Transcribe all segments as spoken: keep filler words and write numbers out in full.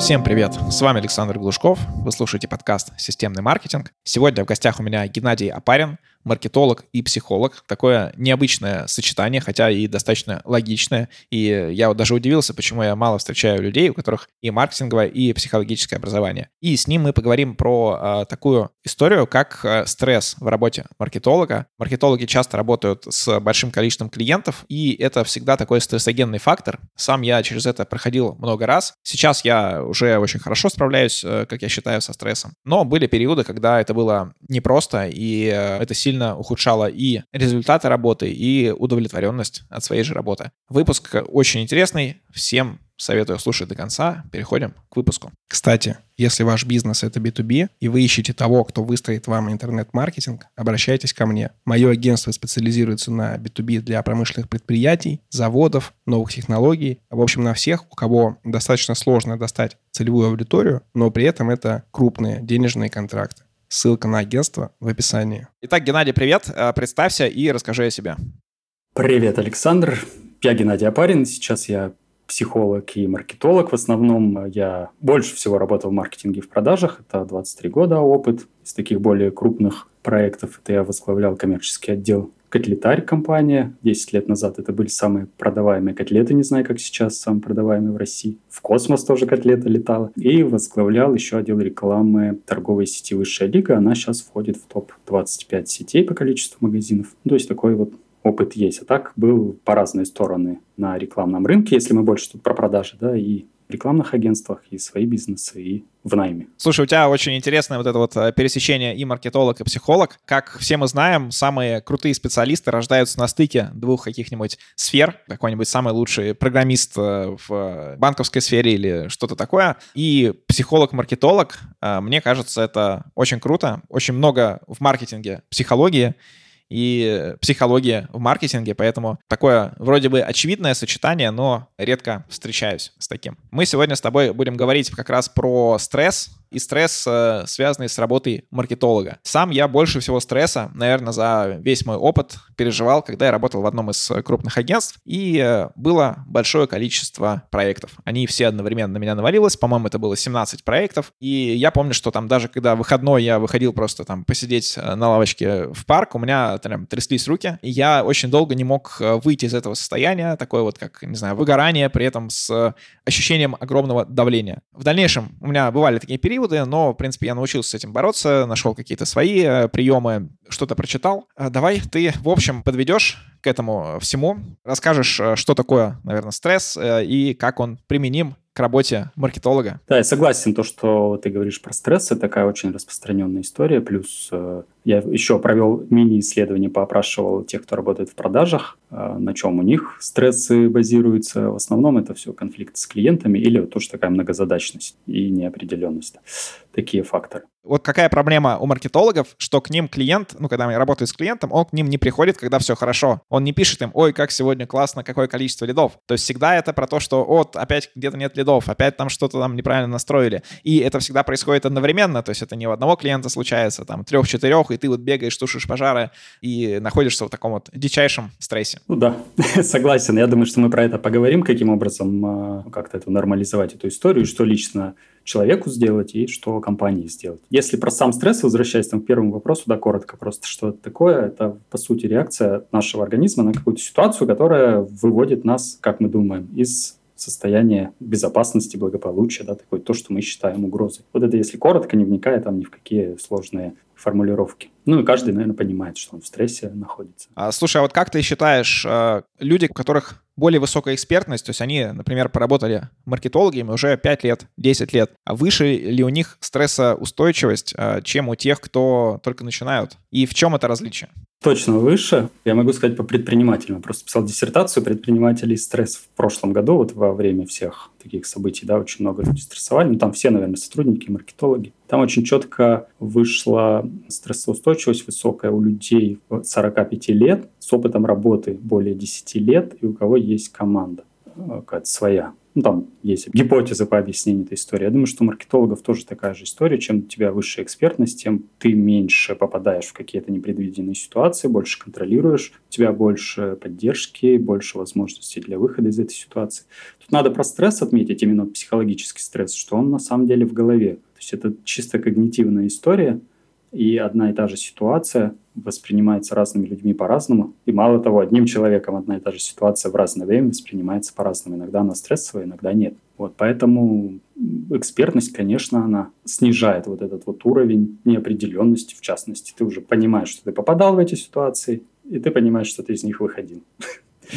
Всем привет! С вами Александр Глушков. Вы слушаете подкаст «Системный маркетинг». Сегодня в гостях у меня Геннадий Опарин, маркетолог и психолог. Такое необычное сочетание, хотя и достаточно логичное. И я вот даже удивился, почему я мало встречаю людей, у которых и маркетинговое, и психологическое образование. И с ним мы поговорим про э, такую историю, как э, стресс в работе маркетолога. Маркетологи часто работают с большим количеством клиентов, и это всегда такой стрессогенный фактор. Сам я через это проходил много раз. Сейчас я уже очень хорошо справляюсь, как я считаю, со стрессом. Но были периоды, когда это было непросто, и это сильно ухудшало и результаты работы, и удовлетворенность от своей же работы. Выпуск очень интересный. Всем советую слушать до конца. Переходим к выпуску. Кстати, если ваш бизнес — это би ту би, и вы ищете того, кто выстроит вам интернет-маркетинг, обращайтесь ко мне. Мое агентство специализируется на би ту би для промышленных предприятий, заводов, новых технологий. В общем, на всех, у кого достаточно сложно достать целевую аудиторию, но при этом это крупные денежные контракты. Ссылка на агентство в описании. Итак, Геннадий, привет. Представься и расскажи о себе. Привет, Александр. Я Геннадий Опарин. Сейчас я психолог и маркетолог. В основном я больше всего работал в маркетинге и в продажах. Это двадцать три года опыт. Из таких более крупных проектов это я возглавлял коммерческий отдел «Котлетарь» компания. десять лет назад это были самые продаваемые котлеты, не знаю, как сейчас, самые продаваемые в России. В космос тоже котлета летала. И возглавлял еще отдел рекламы торговой сети «Высшая лига». Она сейчас входит в топ двадцать пять сетей по количеству магазинов. То есть такой вот опыт есть. А так был по разные стороны на рекламном рынке, если мы больше тут про продажи, да, и в рекламных агентствах, и свои бизнесы, и в найме. Слушай, у тебя очень интересное вот это вот пересечение и маркетолог, и психолог. Как все мы знаем, самые крутые специалисты рождаются на стыке двух каких-нибудь сфер. Какой-нибудь самый лучший программист в банковской сфере или что-то такое. И психолог-маркетолог, мне кажется, это очень круто. Очень много в маркетинге психологии и психология в маркетинге, поэтому такое вроде бы очевидное сочетание, но редко встречаюсь с таким. Мы сегодня с тобой будем говорить как раз про стресс, и стресс, связанный с работой маркетолога. Сам я больше всего стресса, наверное, за весь мой опыт переживал, когда я работал в одном из крупных агентств, и было большое количество проектов. Они все одновременно на меня навалилось, по-моему, это было семнадцать проектов, и я помню, что там даже когда выходной я выходил просто там посидеть на лавочке в парк, у меня там тряслись руки, и я очень долго не мог выйти из этого состояния, такое вот, как, не знаю, выгорание, при этом с ощущением огромного давления. В дальнейшем у меня бывали такие периоды, но, в принципе, я научился с этим бороться, нашел какие-то свои приемы, что-то прочитал. Давай ты, в общем, подведешь к этому всему, расскажешь, что такое, наверное, стресс и как он применим к работе маркетолога. Да, я согласен, то, что ты говоришь про стресс, это такая очень распространенная история, плюс я еще провел мини-исследование, поопрашивал тех, кто работает в продажах, на чем у них стрессы базируются. В основном это все конфликт с клиентами или вот тоже такая многозадачность и неопределенность. Такие факторы. Вот какая проблема у маркетологов, что к ним клиент, ну, когда они работают с клиентом, он к ним не приходит, когда все хорошо. Он не пишет им: ой, как сегодня классно, какое количество лидов. То есть всегда это про то, что вот опять где-то нет лидов, опять там что-то там неправильно настроили. И это всегда происходит одновременно, то есть это не у одного клиента случается, там трех-четырех, и ты вот бегаешь, тушишь пожары и находишься в таком вот дичайшем стрессе. Ну да, согласен. Я думаю, что мы про это поговорим, каким образом как-то это нормализовать, эту историю, что лично человеку сделать и что компании сделать. Если про сам стресс, возвращаясь там, к первому вопросу, да, коротко просто, что это такое, это, по сути, реакция нашего организма на какую-то ситуацию, которая выводит нас, как мы думаем, из состояние безопасности, благополучия, да, такое, то, что мы считаем угрозой. Вот это если коротко, не вникая там ни в какие сложные формулировки. Ну и каждый, наверное, понимает, что он в стрессе находится. А, слушай, а вот как ты считаешь, люди, у которых более высокая экспертность, то есть они, например, поработали маркетологами уже пять лет, десять лет, а выше ли у них стрессоустойчивость, чем у тех, кто только начинают? И в чем это различие? Точно выше. Я могу сказать по предпринимателям. Я просто писал диссертацию предпринимателей стресс в прошлом году, вот во время всех таких событий, да, очень много людей стрессовали. Ну, там все, наверное, сотрудники, маркетологи. Там очень четко вышла стрессоустойчивость высокая у людей сорок пять лет с опытом работы более десять лет и у кого есть команда какая-то своя. Ну, там есть гипотезы по объяснению этой истории. Я думаю, что у маркетологов тоже такая же история. Чем у тебя выше экспертность, тем ты меньше попадаешь в какие-то непредвиденные ситуации, больше контролируешь, у тебя больше поддержки, больше возможностей для выхода из этой ситуации. Тут надо про стресс отметить, именно психологический стресс, что он на самом деле в голове. То есть это чисто когнитивная история, и одна и та же ситуация воспринимается разными людьми по-разному. И мало того, одним человеком одна и та же ситуация в разное время воспринимается по-разному. Иногда она стрессовая, иногда нет. Вот, поэтому экспертность, конечно, она снижает вот этот вот уровень неопределенности, в частности. Ты уже понимаешь, что ты попадал в эти ситуации, и ты понимаешь, что ты из них выходил.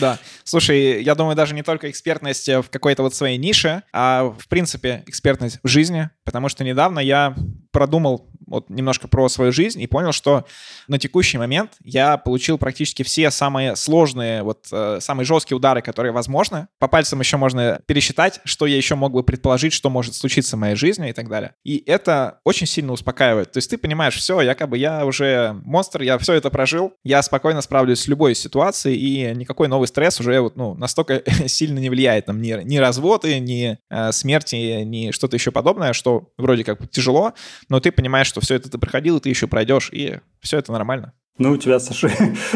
Да. Слушай, я думаю, даже не только экспертность в какой-то вот своей нише, а, в принципе, экспертность в жизни. Потому что недавно я продумал вот немножко про свою жизнь и понял, что на текущий момент я получил практически все самые сложные, вот самые жесткие удары, которые возможны. По пальцам еще можно пересчитать, что я еще мог бы предположить, что может случиться в моей жизни и так далее. И это очень сильно успокаивает. То есть ты понимаешь, все, якобы я уже монстр, я все это прожил, я спокойно справлюсь с любой ситуацией, и никакой новый стресс уже вот, ну, настолько сильно не влияет. Там, ни, ни разводы, ни э, смерти, ни что-то еще подобное, что вроде как тяжело, но ты понимаешь, что все это ты проходил, и ты еще пройдешь, и все это нормально. Ну, у тебя, Саша,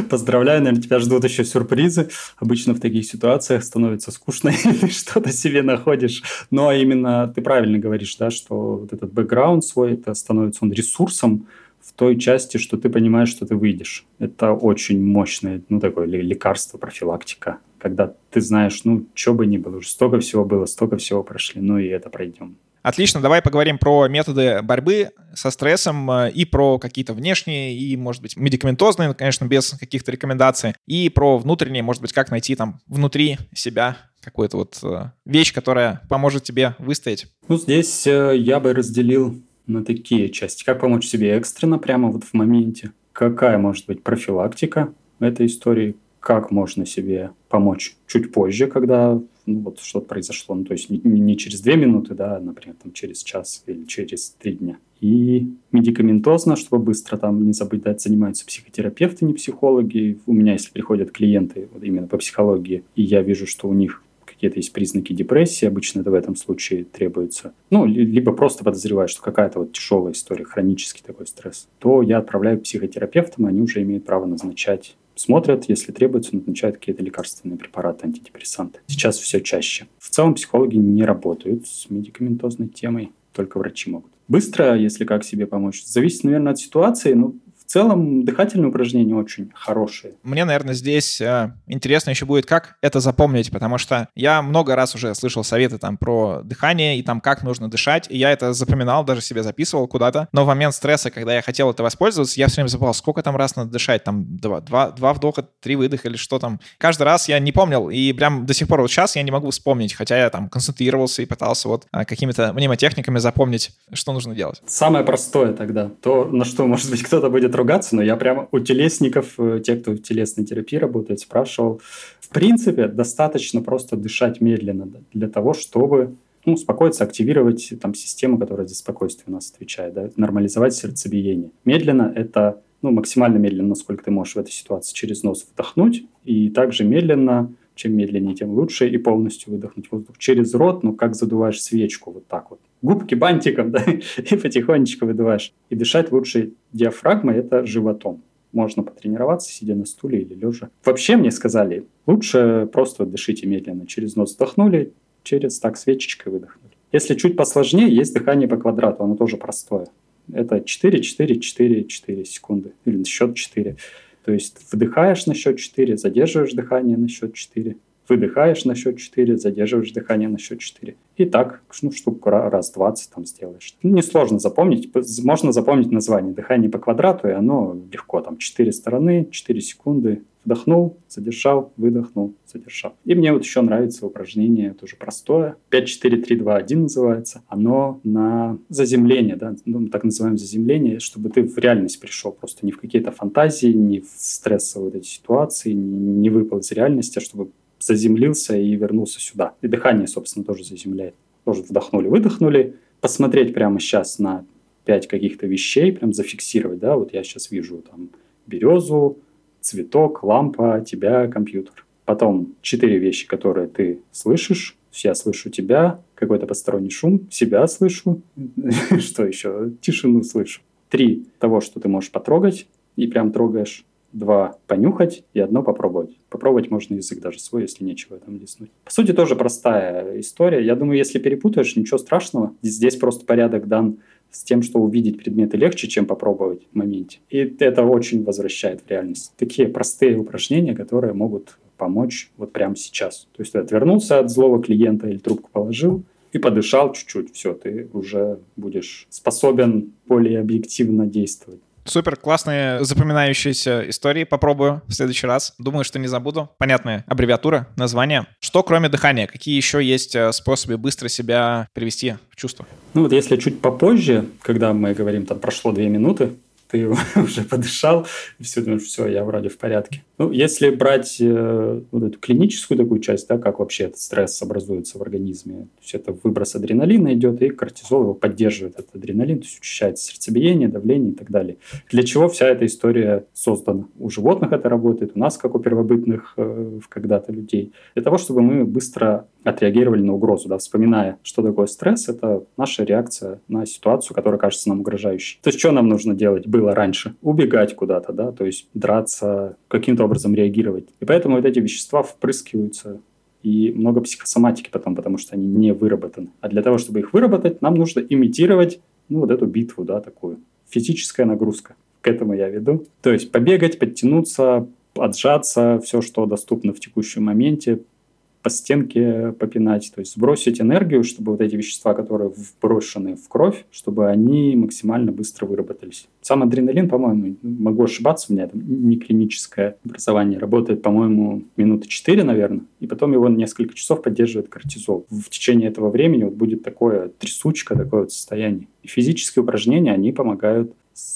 поздравляю, наверное, тебя ждут еще сюрпризы. Обычно в таких ситуациях становится скучно, и ты что-то себе находишь. Но именно ты правильно говоришь, да, что вот этот бэкграунд свой, это становится он ресурсом в той части, что ты понимаешь, что ты выйдешь. Это очень мощное, ну, такое лекарство, профилактика, когда ты знаешь, ну, что бы ни было, уже столько всего было, столько всего прошли, ну, и это пройдем. Отлично, давай поговорим про методы борьбы со стрессом и про какие-то внешние, и, может быть, медикаментозные, конечно, без каких-то рекомендаций, и про внутренние, может быть, как найти там внутри себя какую-то вот вещь, которая поможет тебе выстоять. Ну, здесь я бы разделил на такие части. Как помочь себе экстренно, прямо вот в моменте? Какая может быть профилактика этой истории? Как можно себе помочь чуть позже, когда ну, вот что-то произошло? Ну, то есть не, не через две минуты, да, например, там, через час или через три дня. И медикаментозно, чтобы быстро там не забыть, да, занимаются психотерапевты, не психологи. У меня, если приходят клиенты вот именно по психологии, и я вижу, что у них какие-то есть признаки депрессии, обычно это в этом случае требуется. Ну, либо просто подозреваю, что какая-то вот тяжелая история, хронический такой стресс, то я отправляю к психотерапевтам, они уже имеют право назначать. Смотрят, если требуется, назначают какие-то лекарственные препараты, антидепрессанты. Сейчас все чаще. В целом психологи не работают с медикаментозной темой, только врачи могут. Быстро, если как себе помочь, зависит, наверное, от ситуации, но в целом дыхательные упражнения очень хорошие. Мне, наверное, здесь э, интересно еще будет, как это запомнить, потому что я много раз уже слышал советы там про дыхание и там как нужно дышать, и я это запоминал, даже себе записывал куда-то, но в момент стресса, когда я хотел это воспользоваться, я все время забывал, сколько там раз надо дышать, там два, два, два вдоха, три выдоха или что там. Каждый раз я не помнил, и прям до сих пор вот сейчас я не могу вспомнить, хотя я там концентрировался и пытался вот какими-то мнемотехниками запомнить, что нужно делать. Самое простое тогда, то, на что, может быть, кто-то будет ругаться, но я прямо у телесников, те, кто в телесной терапии работает, спрашивал. В принципе, достаточно просто дышать медленно для того, чтобы ну, успокоиться, активировать там систему, которая за спокойствие у нас отвечает, да, нормализовать сердцебиение. Медленно — это ну, максимально медленно, насколько ты можешь в этой ситуации, через нос вдохнуть, и также медленно, чем медленнее, тем лучше, и полностью выдохнуть воздух через рот, ну, как задуваешь свечку, вот так вот. Губки бантиком, да, и потихонечку выдуваешь. И дышать лучше диафрагмой — это животом. Можно потренироваться, сидя на стуле или лежа. Вообще мне сказали, лучше просто дышите медленно. Через нос вдохнули, через так свечечкой выдохнули. Если чуть посложнее, есть дыхание по квадрату, оно тоже простое. Это четыре, четыре, четыре, четыре секунды, или на счет четыре. То есть вдыхаешь на счет четыре, задерживаешь дыхание на счет четыре. Выдыхаешь на счет четыре, задерживаешь дыхание на счет четыре. И так, ну, штуку раз двадцать там сделаешь. Ну, несложно запомнить. Можно запомнить название. Дыхание по квадрату, и оно легко. Там четыре стороны, четыре секунды. Вдохнул, задержал, выдохнул, задержал. И мне вот еще нравится упражнение, тоже простое. пять четыре три два один называется. Оно на заземление, да, ну, так называемое заземление, чтобы ты в реальность пришел. Просто не в какие-то фантазии, не в стрессовые эти ситуации, не выпал из реальности, а чтобы заземлился и вернулся сюда. И дыхание, собственно, тоже заземляет. Тоже вдохнули, выдохнули. Посмотреть прямо сейчас на пять каких-то вещей, прям зафиксировать, да, вот я сейчас вижу там березу, цветок, лампа, тебя, компьютер. Потом четыре вещи, которые ты слышишь, Я слышу тебя, какой-то посторонний шум, себя слышу, что еще, тишину слышу. Три, того, что ты можешь потрогать, и прям трогаешь. Два, понюхать, и одно попробовать. Попробовать можно язык даже свой, если нечего там лизнуть. По сути, тоже простая история. Я думаю, если перепутаешь, ничего страшного. Здесь просто порядок дан с тем, что увидеть предметы легче, чем попробовать в моменте. И это очень возвращает в реальность. Такие простые упражнения, которые могут помочь вот прямо сейчас. То есть ты отвернулся от злого клиента или трубку положил и подышал чуть-чуть. Все, ты уже будешь способен более объективно действовать. Супер, классные запоминающиеся истории. Попробую в следующий раз. Думаю, что не забуду. Понятная аббревиатура, название. Что кроме дыхания? Какие еще есть способы быстро себя привести в чувство? Ну вот если чуть попозже, когда мы говорим, там прошло две минуты, ты уже подышал, и все, думаешь, все, я вроде в порядке. Ну, если брать э, вот эту клиническую такую часть, да, как вообще этот стресс образуется в организме, то есть это выброс адреналина идет, и кортизол его поддерживает, этот адреналин, то есть учащается сердцебиение, давление и так далее. Для чего вся эта история создана? У животных это работает, у нас, как у первобытных э, когда-то людей. Для того, чтобы мы быстро отреагировали на угрозу, да, вспоминая, что такое стресс, это наша реакция на ситуацию, которая кажется нам угрожающей. То есть что нам нужно делать было раньше? Убегать куда-то, да, то есть драться, каким-то образом реагировать. И поэтому вот эти вещества впрыскиваются, и много психосоматики потом, потому что они не выработаны. А для того, чтобы их выработать, нам нужно имитировать, ну, вот эту битву, да, такую. Физическая нагрузка. К этому я веду. То есть побегать, подтянуться, отжаться, все, что доступно в текущем моменте, по стенке попинать, то есть сбросить энергию, чтобы вот эти вещества, которые вброшены в кровь, чтобы они максимально быстро выработались. Сам адреналин, по-моему, могу ошибаться, у меня там не клиническое образование, работает, по-моему, минуты четыре, наверное, и потом его несколько часов поддерживает кортизол. В течение этого времени вот будет такое трясучка, такое вот состояние. И физические упражнения, они помогают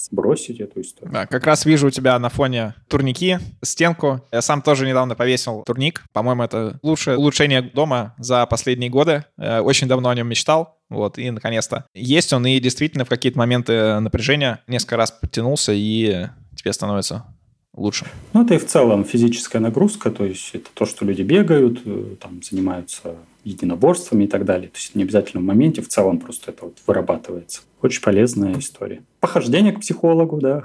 сбросить эту историю. Да, как раз вижу у тебя на фоне турники, стенку. Я сам тоже недавно повесил турник. По-моему, это лучшее улучшение дома за последние годы. Очень давно о нем мечтал. Вот, и наконец-то есть он. И действительно в какие-то моменты напряжения несколько раз подтянулся, и тебе становится лучше. Ну, это и в целом физическая нагрузка. То есть это то, что люди бегают, там занимаются единоборствами и так далее. То есть не обязательно в моменте, в целом просто это вот вырабатывается. Очень полезная история. Похождение к психологу, да,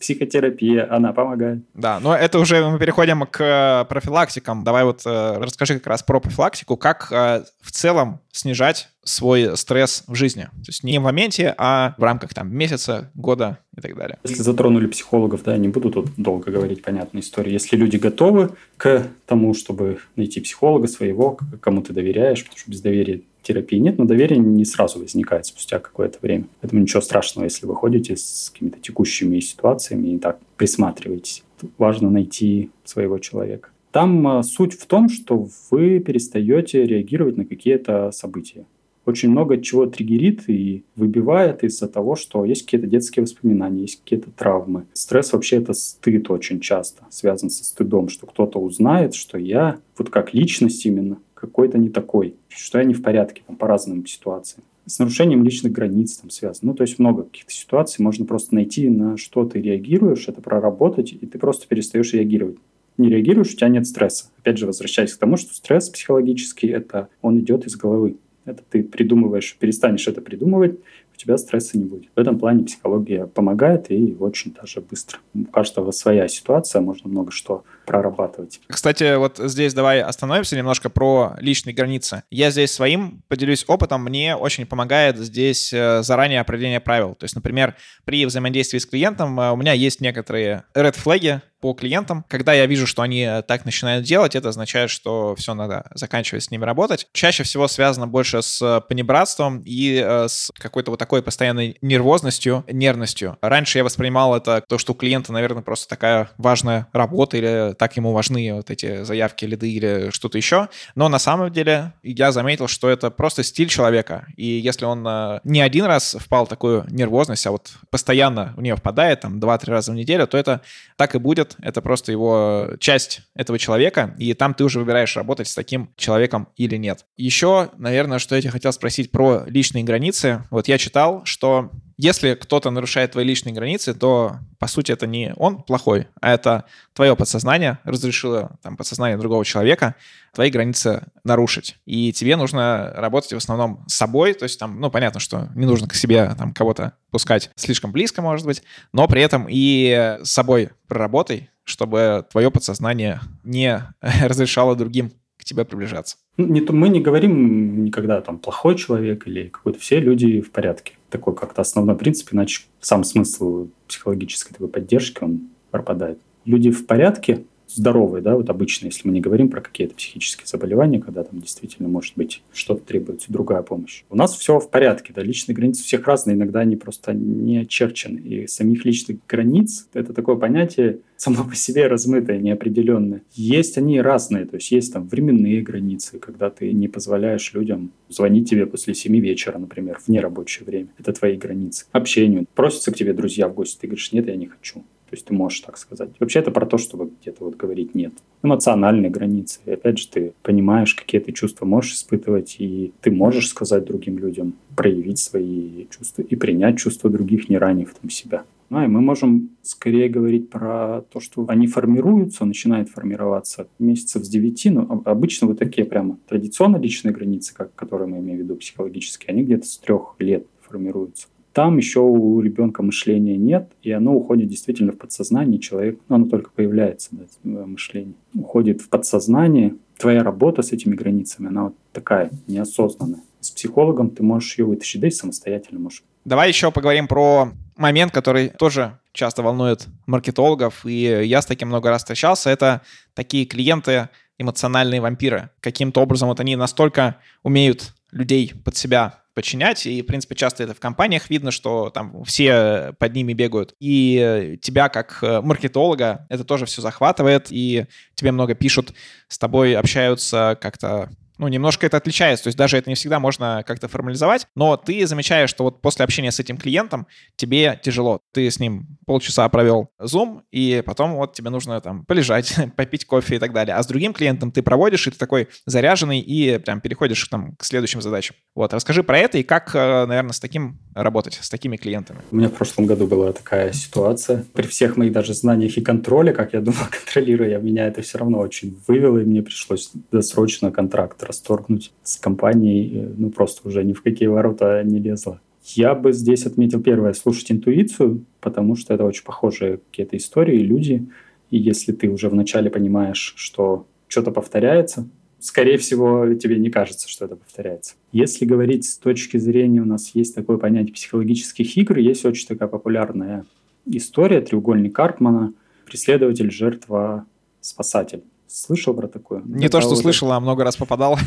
психотерапия, она помогает. Да, но это уже мы переходим к профилактикам. Давай вот э, расскажи как раз про профилактику, как э, в целом снижать свой стресс в жизни. То есть не в моменте, а в рамках там месяца, года и так далее. Если затронули психологов, да, я не буду тут долго говорить понятные истории. Если люди готовы к тому, чтобы найти психолога своего, кому ты доверяешь, потому что без доверия терапии нет, но доверие не сразу возникает спустя какое-то время. Поэтому ничего страшного, если вы ходите с какими-то текущими ситуациями и так присматриваетесь. Важно найти своего человека. Там суть в том, что вы перестаете реагировать на какие-то события. Очень много чего триггерит и выбивает из-за того, что есть какие-то детские воспоминания, есть какие-то травмы. Стресс вообще это стыд очень часто, связан со стыдом, что кто-то узнает, что я, вот как личность именно, какой-то не такой, что я не в порядке там, по разным ситуациям. С нарушением личных границ там связано. Ну, то есть много каких-то ситуаций можно просто найти, на что ты реагируешь, это проработать, и ты просто перестаешь реагировать. Не реагируешь, у тебя нет стресса. Опять же, возвращаясь к тому, что стресс психологический, это он идет из головы. Это ты придумываешь, перестанешь это придумывать, у тебя стресса не будет. В этом плане психология помогает и очень даже быстро. У каждого своя ситуация, можно много что прорабатывать. Кстати, вот здесь давай остановимся немножко про личные границы. Я здесь своим поделюсь опытом, мне очень помогает здесь заранее определение правил. То есть, например, при взаимодействии с клиентом у меня есть некоторые ред-флаги по клиентам. Когда я вижу, что они так начинают делать, это означает, что все, надо заканчивать с ними работать. Чаще всего связано больше с понебратством и с какой-то вот такой постоянной нервозностью, нервностью. Раньше я воспринимал это то, что у клиента, наверное, просто такая важная работа или так ему важны вот эти заявки, лиды или что-то еще. Но на самом деле я заметил, что это просто стиль человека. И если он не один раз впал в такую нервозность, а вот постоянно в нее впадает, там, два-три раза в неделю, то это так и будет. Это просто его часть этого человека. И там ты уже выбираешь, работать с таким человеком или нет. Еще, наверное, что я тебе хотел спросить про личные границы. Вот я читал, что Если кто-то нарушает твои личные границы, то, по сути, это не он плохой, а это твое подсознание разрешило, там, подсознание другого человека твои границы нарушить. И тебе нужно работать в основном с собой. То есть, там, ну, понятно, что не нужно к себе там, кого-то пускать слишком близко, может быть, но при этом и с собой проработай, чтобы твое подсознание не разрешало другим к тебе приближаться. Мы не говорим никогда там плохой человек или какой-то, все люди в порядке. Такой как-то основной принцип, иначе сам смысл психологической такой поддержки, он пропадает. Люди в порядке, здоровые, да, вот обычно, если мы не говорим про какие-то психические заболевания, когда там действительно, может быть, что-то требуется, другая помощь. У нас все в порядке, да, личные границы у всех разные, иногда они просто не очерчены. И самих личных границ, это такое понятие само по себе размытое, неопределенное. Есть они разные, то есть есть там временные границы, когда ты не позволяешь людям звонить тебе после семи вечера, например, в нерабочее время. Это твои границы. Общению. Просятся к тебе друзья в гости, ты говоришь, нет, я не хочу. То есть ты можешь так сказать. Вообще это про то, чтобы где-то вот говорить «нет». Эмоциональные границы. И опять же, ты понимаешь, какие ты чувства можешь испытывать, и ты можешь сказать другим людям, проявить свои чувства и принять чувства других, не ранив там себя. Ну, и мы можем скорее говорить про то, что они формируются, начинают формироваться месяцев с девяти. Но обычно вот такие прямо традиционно личные границы, как, которые мы имеем в виду психологические, они где-то с трех лет формируются. Там еще у ребенка мышления нет, и оно уходит действительно в подсознание. Человек, ну, оно только появляется, да, мышление. Уходит в подсознание. Твоя работа с этими границами, она вот такая, неосознанная. С психологом ты можешь ее вытащить, да и самостоятельно можешь. Давай еще поговорим про момент, который тоже часто волнует маркетологов, и я с таким много раз встречался. Это такие клиенты, эмоциональные вампиры. Каким-то образом вот они настолько умеют людей под себя подчинять, и, в принципе, часто это в компаниях видно, что там все под ними бегают. И тебя, как маркетолога, это тоже все захватывает, и тебе много пишут, с тобой общаются как-то, ну, немножко это отличается, то есть даже это не всегда можно как-то формализовать, но ты замечаешь, что вот после общения с этим клиентом тебе тяжело. Ты с ним полчаса провел Zoom, и потом вот тебе нужно там полежать, попить кофе и так далее. А с другим клиентом ты проводишь, и ты такой заряженный, и прям переходишь там к следующим задачам. Вот, расскажи про это и как, наверное, с таким работать, с такими клиентами. У меня в прошлом году была такая ситуация. При всех моих даже знаниях и контроле, как я думал, контролирую, я меня это все равно очень вывело, и мне пришлось досрочно контракт расторгнуть с компанией, ну просто уже ни в какие ворота не лезла. Я бы здесь отметил первое, слушать интуицию, потому что это очень похожие какие-то истории, люди, и если ты уже вначале понимаешь, что что-то повторяется, скорее всего, тебе не кажется, что это повторяется. Если говорить с точки зрения, у нас есть такое понятие психологических игр, есть очень такая популярная история, треугольник Карпмана, преследователь, жертва, спасатель. Слышал про такое? Не это то, что вот слышал, это... а много раз попадал.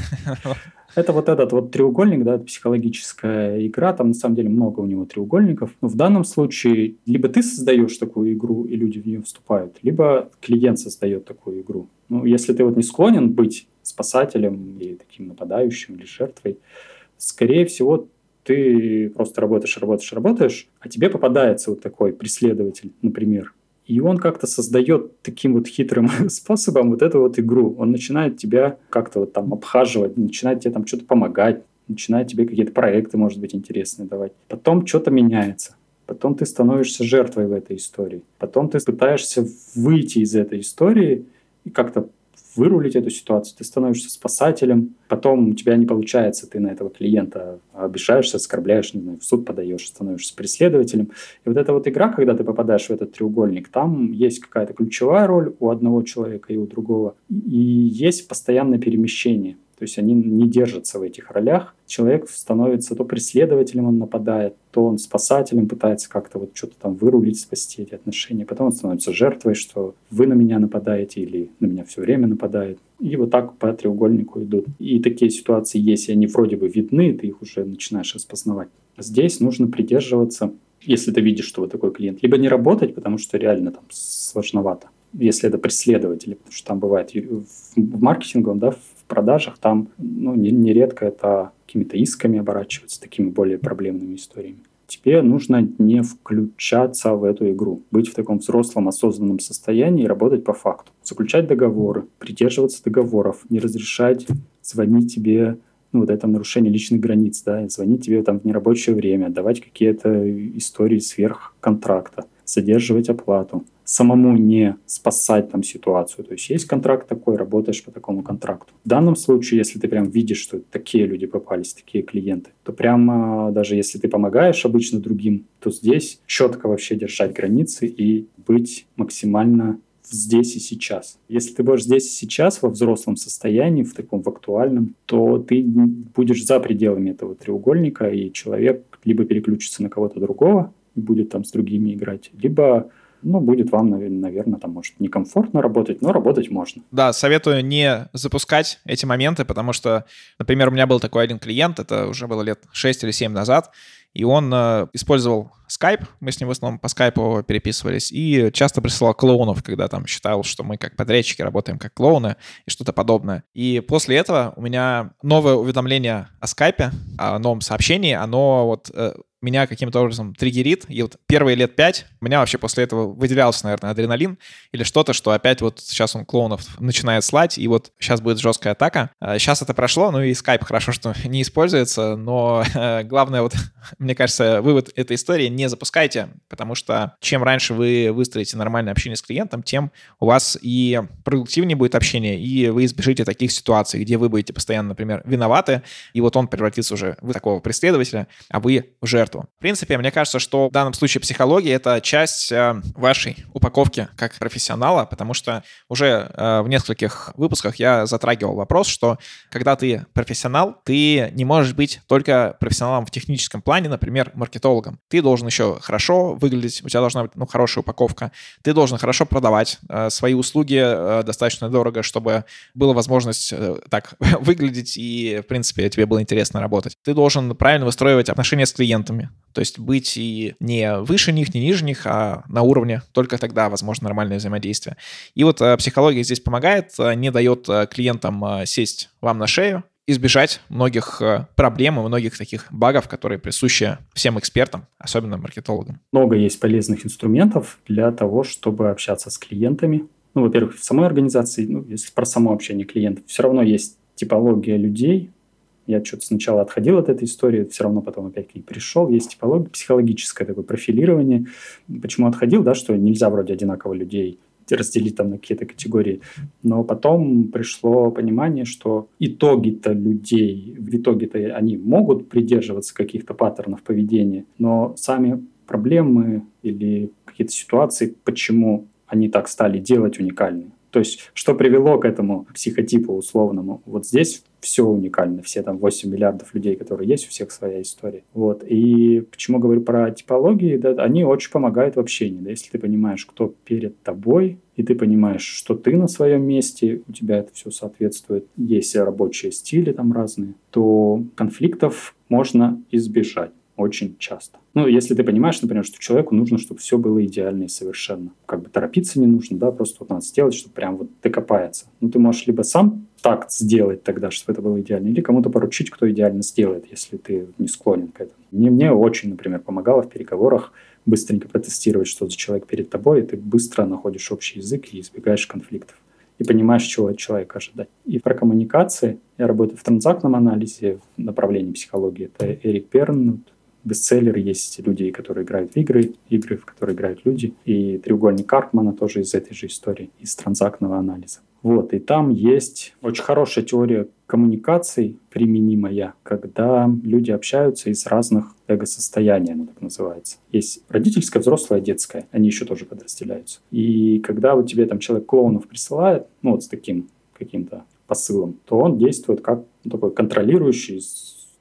Это вот этот вот треугольник, да, это психологическая игра, там на самом деле много у него треугольников. Но в данном случае либо ты создаешь такую игру, и люди в нее вступают, либо клиент создает такую игру. Ну, если ты вот не склонен быть спасателем или таким нападающим, или жертвой, скорее всего, ты просто работаешь, работаешь, работаешь, а тебе попадается вот такой преследователь, например. И он как-то создает таким вот хитрым способом вот эту вот игру. Он начинает тебя как-то вот там обхаживать, начинает тебе там что-то помогать, начинает тебе какие-то проекты, может быть, интересные давать. Потом что-то меняется. Потом ты становишься жертвой в этой истории. Потом ты пытаешься выйти из этой истории и как-то вырулить эту ситуацию. Ты становишься спасателем. Потом у тебя не получается, ты на этого клиента обижаешься, оскорбляешь, не знаю, в суд подаешь, становишься преследователем. И вот эта вот игра, когда ты попадаешь в этот треугольник, там есть какая-то ключевая роль у одного человека и у другого. И есть постоянное перемещение. То есть они не держатся в этих ролях. Человек становится то преследователем, он нападает, то он спасателем пытается как-то вот что-то там вырулить, спасти эти отношения. Потом он становится жертвой, что вы на меня нападаете или на меня все время нападает. И вот так по треугольнику идут. И такие ситуации есть, и они вроде бы видны, ты их уже начинаешь распознавать. Здесь нужно придерживаться, если ты видишь, что вот такой клиент, либо не работать, потому что реально там сложновато. Если это преследователи, потому что там бывает в маркетинговом, да, в продажах, там ну, нередко это какими-то исками оборачиваются, такими более проблемными историями. Тебе нужно не включаться в эту игру, быть в таком взрослом, осознанном состоянии и работать по факту. Заключать договоры, придерживаться договоров, не разрешать звонить тебе ну, вот это нарушение личных границ, да, звонить тебе там в нерабочее время, давать какие-то истории сверх контракта, задерживать оплату, самому не спасать там ситуацию. То есть есть контракт такой, работаешь по такому контракту. В данном случае, если ты прям видишь, что такие люди попались, такие клиенты, то прямо даже если ты помогаешь обычно другим, то здесь четко вообще держать границы и быть максимально здесь и сейчас. Если ты будешь здесь и сейчас, во взрослом состоянии, в таком, в актуальном, то ты будешь за пределами этого треугольника, и человек либо переключится на кого-то другого, будет там с другими играть, либо, ну, будет вам, наверное, там, может, некомфортно работать, но работать можно. Да, советую не запускать эти моменты, потому что, например, у меня был такой один клиент, это уже было лет шесть или семь назад, и он э, использовал Скайп, мы с ним в основном по Скайпу переписывались, и часто присылал клоунов, когда там считал, что мы как подрядчики работаем как клоуны и что-то подобное. И после этого у меня новое уведомление о Скайпе, о новом сообщении, оно вот э, меня каким-то образом триггерит, и вот первые лет пять у меня вообще после этого выделялся, наверное, адреналин или что-то, что опять вот сейчас он клоунов начинает слать, и вот сейчас будет жесткая атака. Э, сейчас это прошло, ну и Скайп хорошо, что не используется, но э, главное вот... Мне кажется, вывод этой истории — не запускайте, потому что чем раньше вы выстроите нормальное общение с клиентом, тем у вас и продуктивнее будет общение, и вы избежите таких ситуаций, где вы будете постоянно, например, виноваты, и вот он превратится уже в такого преследователя, а вы в жертву. В принципе, мне кажется, что в данном случае психология — это часть вашей упаковки как профессионала, потому что уже в нескольких выпусках я затрагивал вопрос, что когда ты профессионал, ты не можешь быть только профессионалом в техническом плане, например, маркетологом. Ты должен еще хорошо выглядеть, у тебя должна быть, ну, хорошая упаковка, ты должен хорошо продавать э, свои услуги э, достаточно дорого, чтобы была возможность э, так выглядеть и, в принципе, тебе было интересно работать. Ты должен правильно выстраивать отношения с клиентами, то есть быть и не выше них, не ниже них, а на уровне. Только тогда возможно нормальное взаимодействие. И вот э, психология здесь помогает, э, не дает э, клиентам э, сесть вам на шею, избежать многих проблем и многих таких багов, которые присущи всем экспертам, особенно маркетологам. Много есть полезных инструментов для того, чтобы общаться с клиентами. Ну, во-первых, в самой организации, ну, если про само общение клиентов, все равно есть типология людей. Я что-то сначала отходил от этой истории, все равно потом опять к ней пришел. Есть типология, психологическое такое профилирование. Почему отходил, да, что нельзя вроде одинаково людей разделить там на какие-то категории. Но потом пришло понимание, что итоги-то людей, в итоге-то они могут придерживаться каких-то паттернов поведения, но сами проблемы или какие-то ситуации, почему они так стали делать, уникальны. То есть что привело к этому психотипу условному? Вот здесь все уникально, все там восемь миллиардов людей, которые есть, у всех своя история. Вот. И почему говорю про типологии, да, они очень помогают в общении. Да, если ты понимаешь, кто перед тобой, и ты понимаешь, что ты на своем месте, у тебя это все соответствует, есть рабочие стили там разные, то конфликтов можно избежать очень часто. Ну, если ты понимаешь, например, что человеку нужно, чтобы все было идеально и совершенно. Как бы торопиться не нужно, да, просто вот надо сделать, чтобы прям вот докопается. Ну, ты можешь либо сам так сделать тогда, чтобы это было идеально, или кому-то поручить, кто идеально сделает, если ты не склонен к этому. Мне, мне очень, например, помогало в переговорах быстренько протестировать, что за человек перед тобой, и ты быстро находишь общий язык и избегаешь конфликтов. И понимаешь, чего от человека ожидать. И про коммуникации. Я работаю в транзактном анализе в направлении психологии. Это Эрик Берн, бестселлер, есть люди, которые играют в игры, игры, в которые играют люди, и треугольник Карпмана тоже из этой же истории, из транзактного анализа. Вот, и там есть очень хорошая теория коммуникаций, применимая, когда люди общаются из разных эго-состояний, оно так называется. Есть родительское, взрослое, детское, они еще тоже подразделяются. И когда вот тебе там человек клоунов присылает, ну вот с таким каким-то посылом, то он действует как такой контролирующий,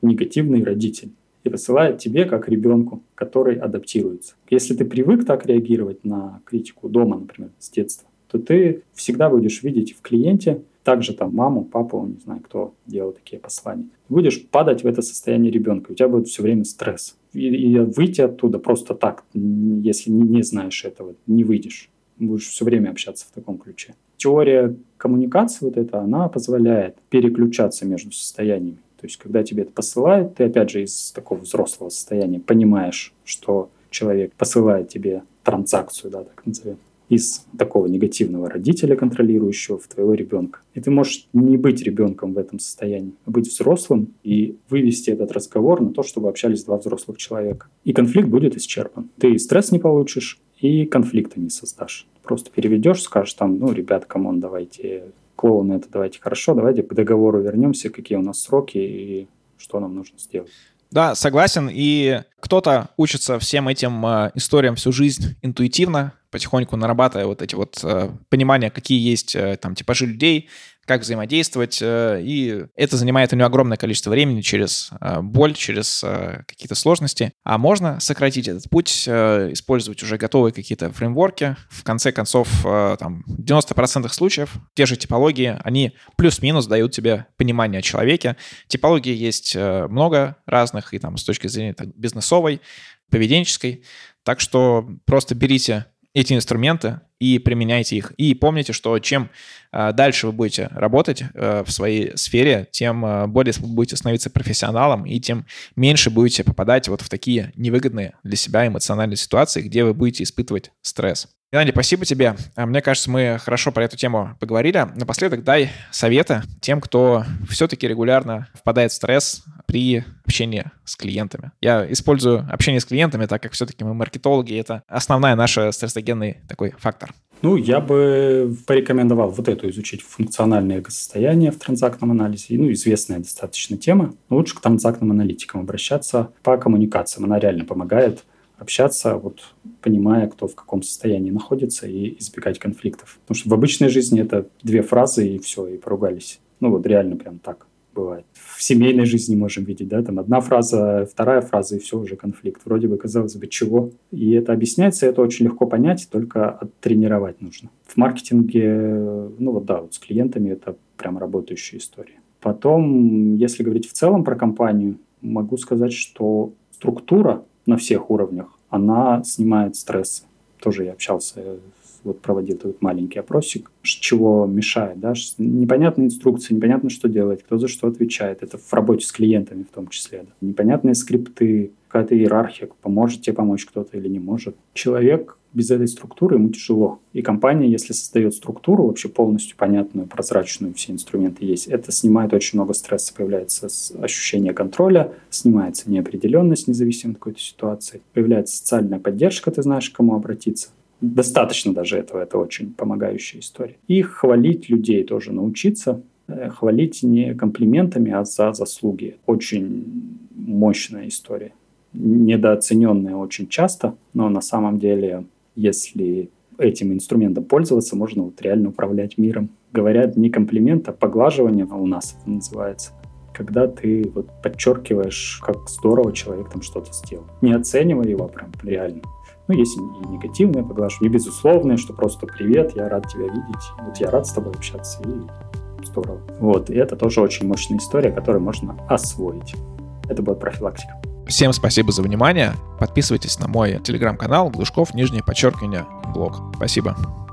негативный родитель. И посылает тебе как ребенку, который адаптируется. Если ты привык так реагировать на критику дома, например, с детства, то ты всегда будешь видеть в клиенте также там маму, папу, не знаю, кто делал такие послания. Будешь падать в это состояние ребенка, у тебя будет все время стресс. И, и выйти оттуда просто так, если не, не знаешь этого, не выйдешь. Будешь все время общаться в таком ключе. Теория коммуникации вот эта, она позволяет переключаться между состояниями. То есть, когда тебе это посылают, ты, опять же, из такого взрослого состояния понимаешь, что человек посылает тебе транзакцию, да, так назовем. из такого негативного родителя, контролирующего, в твоего ребенка. И ты можешь не быть ребенком в этом состоянии, а быть взрослым и вывести этот разговор на то, чтобы общались два взрослых человека. И конфликт будет исчерпан. Ты и стресс не получишь, и конфликта не создашь. Просто переведешь, скажешь там, ну, ребят, камон, давайте, клоуны, это давайте хорошо, давайте к договору вернемся, какие у нас сроки и что нам нужно сделать. Да, согласен, и кто-то учится всем этим э, историям всю жизнь интуитивно, потихоньку нарабатывая вот эти вот э, понимания, какие есть э, там типажи людей, как взаимодействовать, э, и это занимает у него огромное количество времени через э, боль, через э, какие-то сложности. А можно сократить этот путь, э, использовать уже готовые какие-то фреймворки. В конце концов, э, там, в девяноста процентах случаев те же типологии, они плюс-минус дают тебе понимание о человеке. Типологии есть э, много разных, и там с точки зрения так, бизнесовой, поведенческой. Так что просто берите эти инструменты и применяйте их. И помните, что чем дальше вы будете работать в своей сфере, тем более вы будете становиться профессионалом, и тем меньше будете попадать вот в такие невыгодные для себя эмоциональные ситуации, где вы будете испытывать стресс. Геннадий, спасибо тебе. Мне кажется, мы хорошо про эту тему поговорили. Напоследок дай советы тем, кто все-таки регулярно впадает в стресс при общении с клиентами. Я использую общение с клиентами, так как все-таки мы маркетологи, это основная наша стрессогенный такой фактор. Ну, я бы порекомендовал вот эту изучить функциональное эго-состояние в транзактном анализе. Ну, известная достаточно тема. Но лучше к транзактным аналитикам обращаться по коммуникациям. Она реально помогает общаться, вот, понимая, кто в каком состоянии находится, и избегать конфликтов. Потому что в обычной жизни это две фразы, и все, и поругались. Ну вот реально прям так бывает. В семейной жизни можем видеть, да, там одна фраза, вторая фраза, и все, уже конфликт. Вроде бы, казалось бы, чего? И это объясняется, и это очень легко понять, только оттренировать нужно. В маркетинге, ну вот да, вот с клиентами это прям работающая история. Потом, если говорить в целом про компанию, могу сказать, что структура на всех уровнях, она снимает стресс. Тоже я общался, вот проводил этот маленький опросик, чего мешает, да, непонятные инструкции, непонятно, что делать, кто за что отвечает, это в работе с клиентами в том числе, да. Непонятные скрипты, какая-то иерархия, поможет тебе помочь кто-то или не может. Человек без этой структуры, ему тяжело. И компания, если создает структуру вообще полностью понятную, прозрачную, все инструменты есть, это снимает очень много стресса, появляется ощущение контроля, снимается неопределенность, независимо от какой-то ситуации, появляется социальная поддержка, ты знаешь, к кому обратиться. Достаточно даже этого, это очень помогающая история. И хвалить людей тоже научиться, хвалить не комплиментами, а за заслуги. Очень мощная история, недооцененная очень часто, но на самом деле, если этим инструментом пользоваться, можно вот реально управлять миром. Говорят, не комплимент, а поглаживание у нас это называется. Когда ты вот подчеркиваешь, как здорово человек там что-то сделал. Не оценивая его прям реально. Ну, есть и негативное поглаживание, и безусловное, что просто «привет, я рад тебя видеть», вот «я рад с тобой общаться», и здорово. Вот, и это тоже очень мощная история, которую можно освоить. Это будет профилактика. Всем спасибо за внимание. Подписывайтесь на мой телеграм-канал Глушков, нижнее подчеркивание, блог. Спасибо.